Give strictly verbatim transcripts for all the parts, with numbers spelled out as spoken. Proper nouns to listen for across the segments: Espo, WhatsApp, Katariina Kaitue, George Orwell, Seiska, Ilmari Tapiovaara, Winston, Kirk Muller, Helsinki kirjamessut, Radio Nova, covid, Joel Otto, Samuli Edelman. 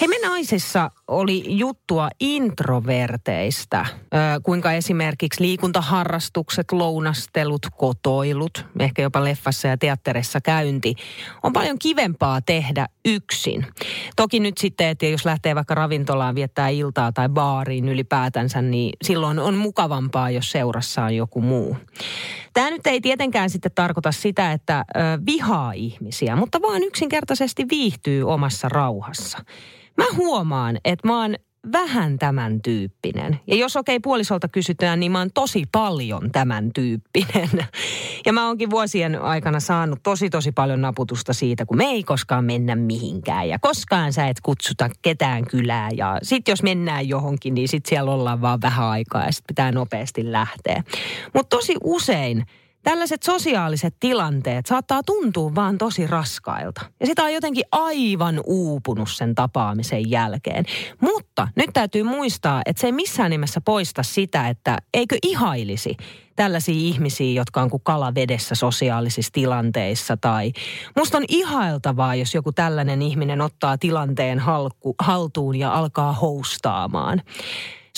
Hei, me Naisissa oli juttua introverteistä, öö, kuinka esimerkiksi liikuntaharrastukset, lounastelut, kotoilut, ehkä jopa leffassa ja teatterissa käynti, on paljon kivempaa tehdä yksin. Toki nyt sitten, että jos lähtee vaikka ravintolaan viettää iltaa tai baariin ylipäätänsä, niin silloin on mukavampaa, jos seurassa on joku muu. Tämä nyt ei tietenkään sitten tarkoita sitä, että ö, vihaa ihmisiä, mutta vaan yksinkertaisesti viihtyy omassa rauhassa. Mä huomaan, että mä oon vähän tämän tyyppinen. Ja jos okei okay, puolisolta kysytään, niin mä oon tosi paljon tämän tyyppinen. Ja mä oonkin vuosien aikana saanut tosi tosi paljon naputusta siitä, kun me ei koskaan mennä mihinkään. Ja koskaan sä et kutsuta ketään kylää. Ja sit jos mennään johonkin, niin sit siellä ollaan vaan vähän aikaa ja sit pitää nopeasti lähteä. Mutta tosi usein tällaiset sosiaaliset tilanteet saattaa tuntua vaan tosi raskailta. Ja sitä on jotenkin aivan uupunut sen tapaamisen jälkeen. Mutta nyt täytyy muistaa, että se ei missään nimessä poista sitä, että eikö ihailisi tällaisia ihmisiä, jotka on kuin kala vedessä sosiaalisissa tilanteissa. Tai musta on ihailtavaa, jos joku tällainen ihminen ottaa tilanteen halku, haltuun ja alkaa houstaamaan.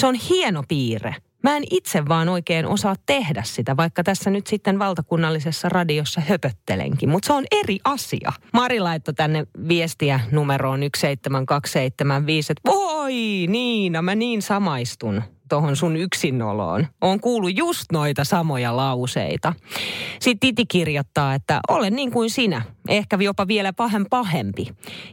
Se on hieno piirre. Mä en itse vaan oikein osaa tehdä sitä, vaikka tässä nyt sitten valtakunnallisessa radiossa höpöttelenkin. Mutta se on eri asia. Mari laittoi tänne viestiä numeroon yksi seitsemän kaksi seitsemän viisi, että voi Niina, mä niin samaistun tohon sun yksinoloon. Oon kuullut just noita samoja lauseita. Sitten Titi kirjoittaa, että olen niin kuin sinä, ehkä jopa vielä pahen pahempi.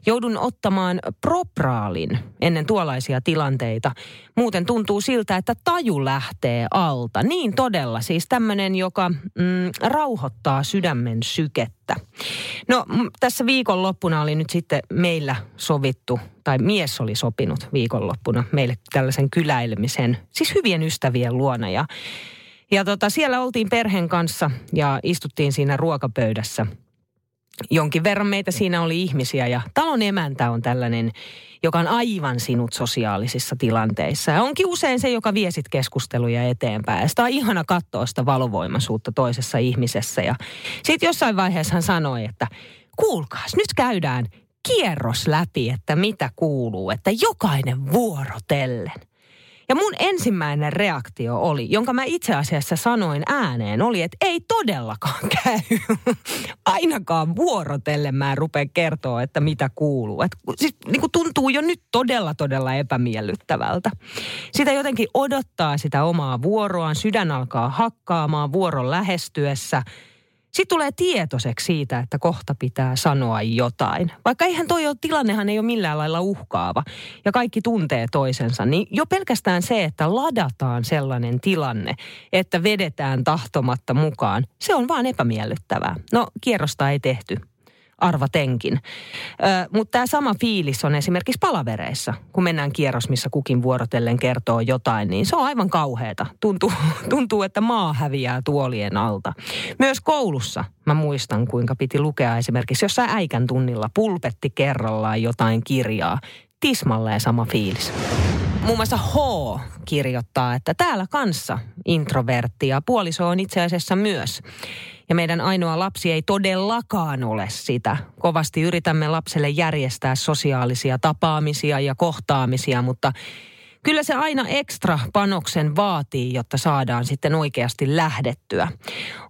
Joudun ottamaan propraalin ennen tuollaisia tilanteita. Muuten tuntuu siltä, että taju lähtee alta. Niin todella, siis tämmöinen, joka mm, rauhoittaa sydämen sykettä. No tässä viikonloppuna oli nyt sitten meillä sovittu, tai mies oli sopinut viikonloppuna meille tällaisen kyläilemisen, siis hyvien ystävien luona. Ja, ja tota, siellä oltiin perheen kanssa ja istuttiin siinä ruokapöydässä. Jonkin verran meitä siinä oli ihmisiä ja talon emäntä on tällainen, joka on aivan sinut sosiaalisissa tilanteissa. Ja onkin usein se, joka vie sit keskusteluja eteenpäin. Ja sitä on ihana katsoa sitä valovoimaisuutta toisessa ihmisessä. Ja sitten jossain vaiheessa hän sanoi, että kuulkaas, nyt käydään kierros läpi, että mitä kuuluu, että jokainen vuorotellen. Ja mun ensimmäinen reaktio oli, jonka mä itse asiassa sanoin ääneen, oli, että ei todellakaan käy. Ainakaan vuorotellen mä en rupea kertoa, että mitä kuuluu. Et, siis, niin kuin tuntuu jo nyt todella, todella epämiellyttävältä. Sitä jotenkin odottaa sitä omaa vuoroaan, sydän alkaa hakkaamaan vuoron lähestyessä. Sitten tulee tietoiseksi siitä, että kohta pitää sanoa jotain. Vaikka eihän toi ole, tilannehan ei ole millään lailla uhkaava ja kaikki tuntee toisensa, niin jo pelkästään se, että ladataan sellainen tilanne, että vedetään tahtomatta mukaan, se on vaan epämiellyttävää. No, kierrosta ei tehty. Arvatenkin. Ö, mutta tämä sama fiilis on esimerkiksi palavereissa. Kun mennään kierros, missä kukin vuorotellen kertoo jotain, niin se on aivan kauheata. Tuntuu, tuntuu, että maa häviää tuolien alta. Myös koulussa mä muistan, kuinka piti lukea esimerkiksi jossain äikän tunnilla pulpetti kerrallaan jotain kirjaa. Tismalleen sama fiilis. Muun muassa H kirjoittaa, että täällä kanssa introvertti ja puoliso on itse asiassa myös. Ja meidän ainoa lapsi ei todellakaan ole sitä. Kovasti yritämme lapselle järjestää sosiaalisia tapaamisia ja kohtaamisia, mutta kyllä se aina ekstra panoksen vaatii, jotta saadaan sitten oikeasti lähdettyä.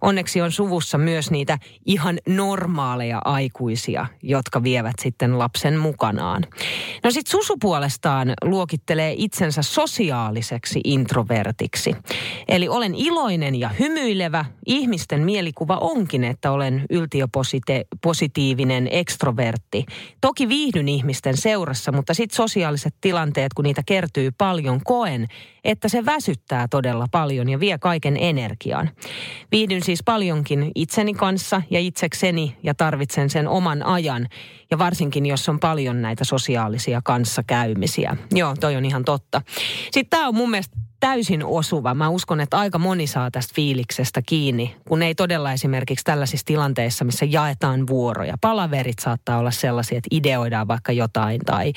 Onneksi on suvussa myös niitä ihan normaaleja aikuisia, jotka vievät sitten lapsen mukanaan. No sit Susu puolestaan luokittelee itsensä sosiaaliseksi introvertiksi. Eli olen iloinen ja hymyilevä. Ihmisten mielikuva onkin, että olen yltiöpositiivinen ekstrovertti. Toki viihdyn ihmisten seurassa, mutta sit sosiaaliset tilanteet, kun niitä kertyy paljon, koen, että se väsyttää todella paljon ja vie kaiken energian. Viihdyn siis paljonkin itseni kanssa ja itsekseni ja tarvitsen sen oman ajan. Ja varsinkin, jos on paljon näitä sosiaalisia kanssakäymisiä. Joo, toi on ihan totta. Sitten tämä on mun mielestä täysin osuva. Mä uskon, että aika moni saa tästä fiiliksestä kiinni, kun ei todella esimerkiksi tällaisissa tilanteissa, missä jaetaan vuoroja. Palaverit saattaa olla sellaisia, että ideoidaan vaikka jotain tai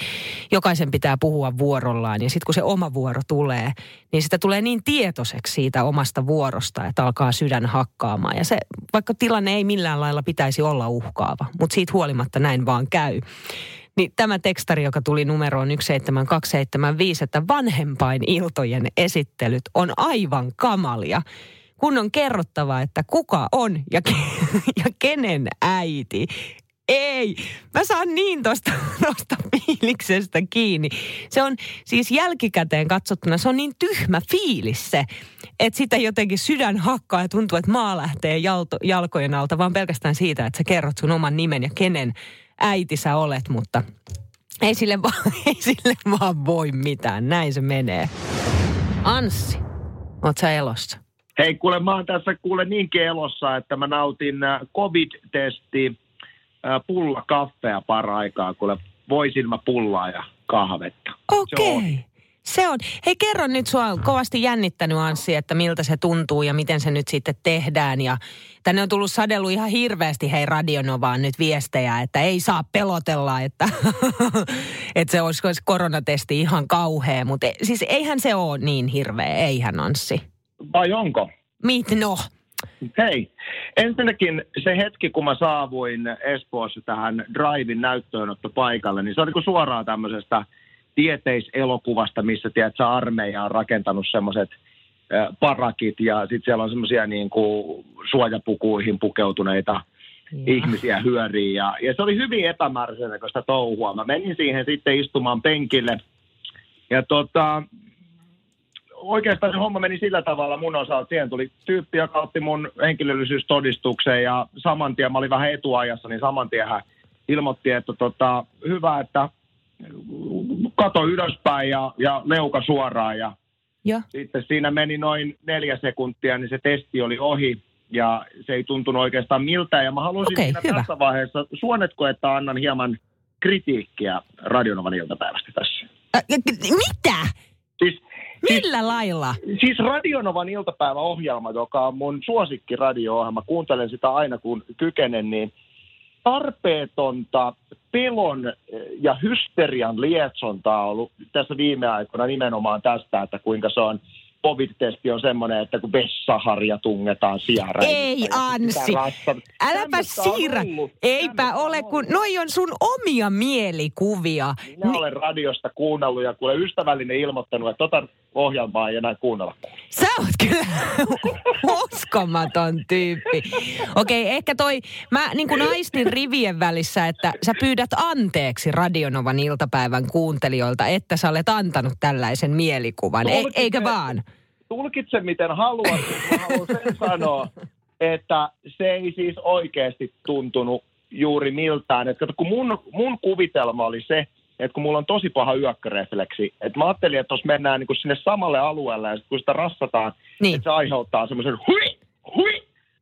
jokaisen pitää puhua vuorollaan. Ja sitten kun se oma vuoro tulee, niin sitä tulee niin tietoiseksi siitä omasta vuorosta, että alkaa sydän hakkaamaan. Ja se, vaikka tilanne ei millään lailla pitäisi olla uhkaava, mutta siitä huolimatta näin vaan käy. Niin tämä tekstari, joka tuli numeroon yksi seitsemän kaksi seitsemän viisi, että vanhempainiltojen esittelyt on aivan kamalia, kun on kerrottava, että kuka on ja, ke- ja kenen äiti. Ei, mä saan niin tosta, tosta fiiliksestä kiinni. Se on siis jälkikäteen katsottuna, se on niin tyhmä fiilis se, että sitä jotenkin sydän hakkaa ja tuntuu, että maa lähtee jalto, jalkojen alta, vaan pelkästään siitä, että sä kerrot sun oman nimen ja kenen äiti sä olet, mutta ei sille, vaan, ei sille vaan voi mitään. Näin se menee. Anssi, oot sä elossa? Hei kuule, mä oon tässä kuule niinkin elossa, että mä nautin covid-testi pulla kaffea paraikaa, kuule voisin mä pullaa ja kahvetta. Okei, okay. Se on. Hei kerro nyt, sua on kovasti jännittänyt Anssi, että miltä se tuntuu ja miten se nyt sitten tehdään. Ja tänne on tullut sadellu ihan hirveästi hei Radio Novaan nyt viestejä, että ei saa pelotella, että, että se olisi koronatesti ihan kauhea. Mutta siis eihän se ole niin hirveä, eihän Anssi. Vai onko? Mit no? Hei, ensinnäkin se hetki, kun mä saavuin Espoossa tähän Drivein näyttöönottopaikalle, niin se oli kuin suoraan tämmöisestä tieteiselokuvasta, missä tiedät, sä armeija on rakentanut semmoiset parakit ja sitten siellä on semmoisia niin kuin suojapukuihin pukeutuneita ja ihmisiä hyöriä. Ja, ja se oli hyvin epämääräisenä, kun sitä touhua. Mä menin siihen sitten istumaan penkille ja tota... Oikeastaan se homma meni sillä tavalla mun osalta, siihen tuli tyyppi, joka otti mun henkilöllisyystodistukseen ja saman tien, mä olin vähän etuajassa, niin saman tien hän ilmoitti, että tota, hyvä, että kato ylöspäin ja, ja leuka suoraan ja, ja sitten siinä meni noin neljä sekuntia, niin se testi oli ohi ja se ei tuntunut oikeastaan miltään ja mä halusin okay, siinä hyvä. Tässä vaiheessa, suonetko, että annan hieman kritiikkiä Radio Novan iltapäivästä tässä. Ä, mitä? Siis... Millä siis, lailla? Siis Radio Novan iltapäiväohjelma, joka on mun suosikki radio-ohjelma, kuuntelen sitä aina kun kykenen, niin tarpeetonta pelon ja hysterian lietsontaa on ollut tässä viime aikoina nimenomaan tästä, että kuinka se on, covid-testi on semmoinen, että kun vessaharja tungetaan siirrä. Ei Anssi, äläpä siirrä, eipä ole, kun noi on sun omia mielikuvia. Minä Ni- olen radiosta kuunnellut ja kuule ystävällinen ilmoittanut, että tota ohjelmaa ei enää kuunnella. Sä oot kyllä uskomaton tyyppi. Okei, okay, ehkä toi, mä niin kuin aistin rivien välissä, että sä pyydät anteeksi Radio Novan iltapäivän kuuntelijoilta, että sä olet antanut tällaisen mielikuvan, e- eikä vaan? Tulkitse miten haluat, mä haluan sen sanoa, että se ei siis oikeasti tuntunut juuri miltään. Että kun mun, mun kuvitelma oli se, että kun mulla on tosi paha yökkärefleksi, että mä ajattelin, että jos mennään niin kuin sinne samalle alueelle ja sitten kun sitä rassataan, niin että se aiheuttaa semmoisen hui, hui.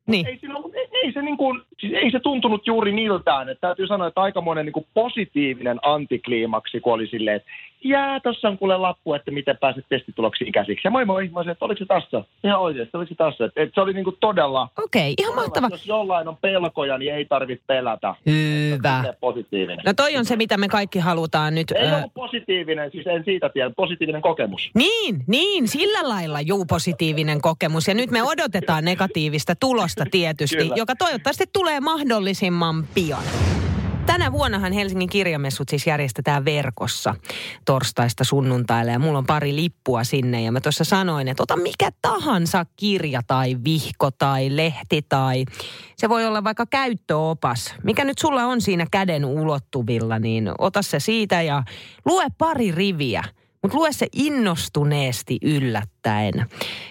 Niin. Ei, siinä, ei, ei, se niin kuin, siis ei se tuntunut juuri miltään. Että täytyy sanoa, että aikamoinen niin kuin positiivinen antikliimaksi, kun oli silleen, että jää, tossa on kuule lappu, että miten pääset testituloksiin käsiksi. Ja moi moi, mä sanoin, että oliko se tässä? Ihan oikeasti, oliko se tässä? Että et se oli niin kuin todella... Okei, ihan mahtava. Jos jollain on pelkoja, niin ei tarvitse pelätä. Hyvä. Positiivinen. No toi on se, mitä me kaikki halutaan nyt... Ei äh... ole positiivinen, siis en siitä tiedä, positiivinen kokemus. Niin, niin, sillä lailla juu positiivinen kokemus. Ja nyt me odotetaan negatiivista tulosta. Tietysti, kyllä. Joka toivottavasti tulee mahdollisimman pian. Tänä vuonnahan Helsingin kirjamessut siis järjestetään verkossa torstaista sunnuntaille ja mulla on pari lippua sinne ja mä tuossa sanoin, että ota mikä tahansa kirja tai vihko tai lehti tai se voi olla vaikka käyttöopas, mikä nyt sulla on siinä käden ulottuvilla, niin ota se siitä ja lue pari riviä. Mutta lue se innostuneesti yllättäen.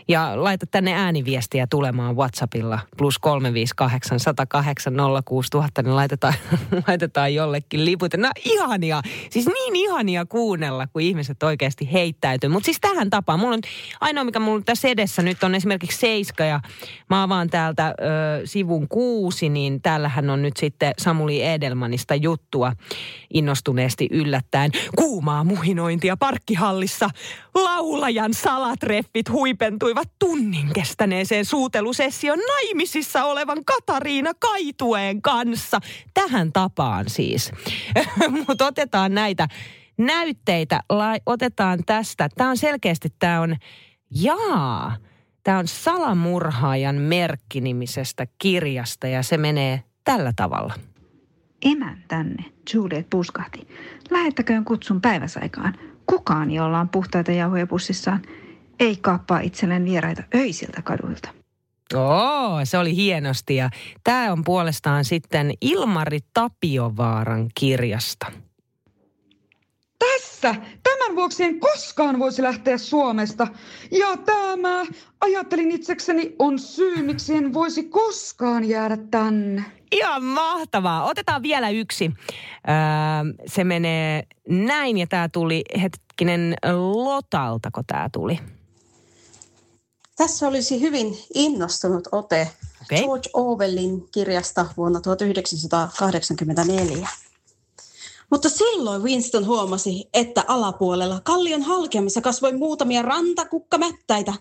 Ja laita tänne ääniviestiä tulemaan WhatsAppilla plus kolme viisi kahdeksan sata kahdeksan nolla kuusi tuhatta, niin laitetaan, laitetaan jollekin liput. No ihania, siis niin ihania kuunnella, kun ihmiset oikeasti heittäytyy. Mutta siis tähän tapaan, mulla on, ainoa mikä mulla tässä edessä nyt on esimerkiksi Seiska ja mä avaan täältä ö, sivun kuusi, niin täällähän on nyt sitten Samuli Edelmanista juttua innostuneesti yllättäen. Kuumaa muhinointia parkkihallissa, laulajan salat treffit huipentuivat tunnin kestäneeseen suutelusession naimisissa olevan Katariina Kaitueen kanssa. Tähän tapaan siis. Mutta otetaan näitä näytteitä. Otetaan tästä. Tämä on selkeästi, tämä on, jaa, tämä on Salamurhaajan merkki -nimisestä kirjasta ja se menee tällä tavalla. Emän tänne, Juliet puuskahti. Lähettäköön kutsun päiväsaikaan. Kukaan, jolla on puhtaita jauhoja pussissaan, ei kaappaa itselleen vieraita öisiltä kaduilta. Oo, se oli hienosti. Ja tämä on puolestaan sitten Ilmari Tapiovaaran kirjasta. Tässä! Tämän vuoksi en koskaan voisi lähteä Suomesta. Ja tämä, ajattelin itsekseni, on syy, miksi en voisi koskaan jäädä tänne. Ihan mahtavaa. Otetaan vielä yksi. Öö, se menee näin ja tää tuli hetkinen Lotaltako tää tuli. Tässä olisi hyvin innostunut ote okay. George Orwellin kirjasta vuonna tuhatyhdeksänsataakahdeksankymmentäneljä. Mutta silloin Winston huomasi, että alapuolella kallion halkeamassa kasvoi muutamia rantakukkamättäitä.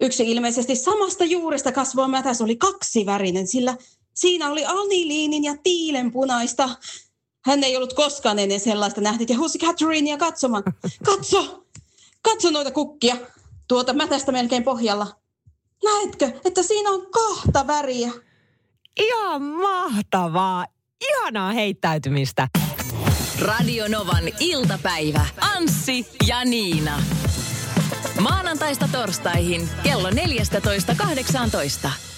Yksi ilmeisesti samasta juuresta kasvoi mätäs oli kaksivärinen, sillä siinä oli aniliinin ja tiilenpunaista. Hän ei ollut koskaan ennen sellaista nähnyt ja huusi Catherinea katsomaan. Katso! Katso noita kukkia. Tuota mätästä melkein pohjalla. Näetkö, että siinä on kahta väriä? Ihan mahtavaa. Ihanaa heittäytymistä. Radio Novan iltapäivä. Anssi ja Niina. Maanantaista torstaihin kello neljätoista kahdeksantoista.